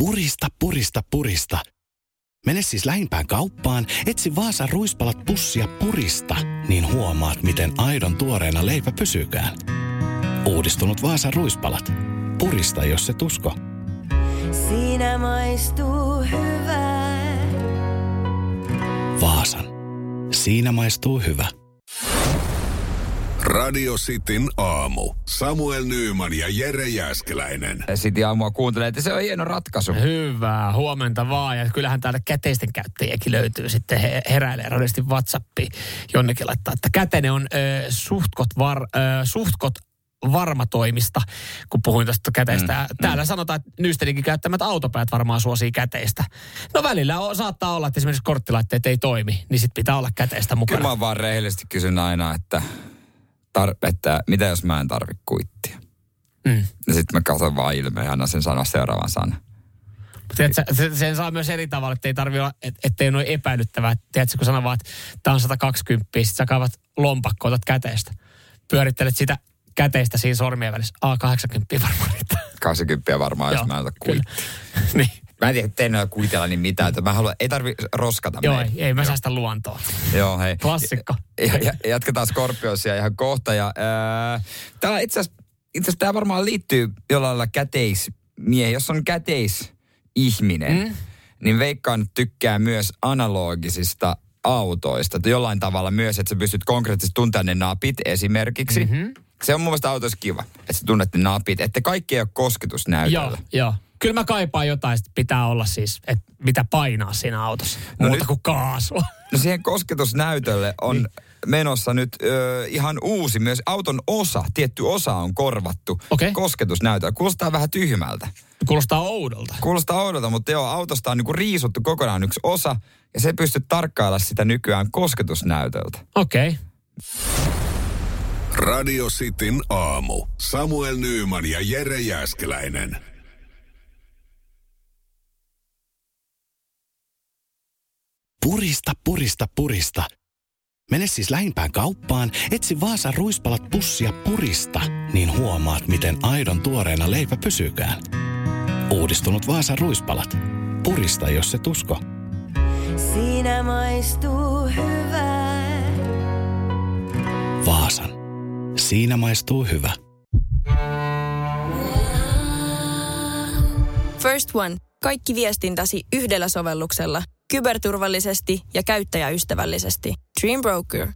Purista, purista, purista. Mene siis lähimpään kauppaan, etsi Vaasan ruispalat pussia purista, niin huomaat, miten aidon tuoreena leipä pysykään. Uudistunut Vaasan ruispalat. Purista, jos et usko. Siinä maistuu hyvä. Vaasan. Siinä maistuu hyvä. Radio Cityn aamu. Samuel Nyyman ja Jere Jääskeläinen. City aamua kuuntelee, että se on hieno ratkaisu. Hyvää huomenta vaan. Ja kyllähän täältä käteisten käyttäjiäkin löytyy sitten. He heräilee radiosti WhatsAppiin. Jonnekin laittaa, että käteinen on suhtkot varma toimista, kun puhuin tästä käteistä. Täällä sanotaan, että Nystedinkin käyttämät autopäät varmaan suosii käteistä. No välillä saattaa olla, että esimerkiksi korttilaitteet ei toimi, niin sit pitää olla käteistä mukana. Kyllä mä vaan rehellisesti kysyn aina, että mitä jos mä en tarvi kuittia? Ja sit mä katson vaan ilmeen ja annan sen sanoa seuraavan sanan. Sen saa myös eri tavalla, ettei tarvi olla, ettei ole epäilyttävää. Tiedätkö, kun sanon vaan, että tää on 120, sit sä kaivat lompakko, otat käteistä. Pyörittelet sitä käteistä siinä sormien välissä. 80 varmaan riittää. 80 varmaan, jos mä en ota kuittia. Niin. Mä en tiedä, ettei noilla kuitella niin mitään. Mä haluan, ei tarvi roskata meitä. Joo, ei mä säästä luontoa. Joo, hei. Klassikko. Jatketaan Scorpiosia ihan kohta. Täällä itse asiassa tää varmaan liittyy jollain lailla käteismiehen. Jos on käteisihminen, niin veikkaan tykkää myös analogisista autoista. Jollain tavalla myös, että sä pystyt konkreettisesti tuntemaan ne napit esimerkiksi. Se on mun mielestä autossa kiva, että sä tunnet ne napit, että kaikki ei ole kosketusnäytöllä. Joo. Kyllä mä kaipaan jotain, pitää olla siis, että mitä painaa siinä autossa, muuta kuin kaasua. No siihen kosketusnäytölle on menossa nyt ihan uusi, myös auton osa, tietty osa on korvattu kosketusnäytöllä. Kuulostaa vähän tyhmältä. Kuulostaa oudolta, mutta joo, autosta on niinku riisuttu kokonaan yksi osa, ja se pystyt tarkkailla sitä nykyään kosketusnäytöltä. Radio Cityn aamu. Samuel Nyyman ja Jere Jääskeläinen. Purista, purista, purista. Mene siis lähimpään kauppaan, etsi Vaasan ruispalat pussia purista, niin huomaat, miten aidon tuoreena leipä pysykään. Uudistunut Vaasan ruispalat. Purista, jos et usko. Siinä maistuu hyvä. Vaasan. Siinä maistuu hyvä. First One. Kaikki viestintäsi yhdellä sovelluksella. Kyberturvallisesti ja käyttäjäystävällisesti. Dream Broker.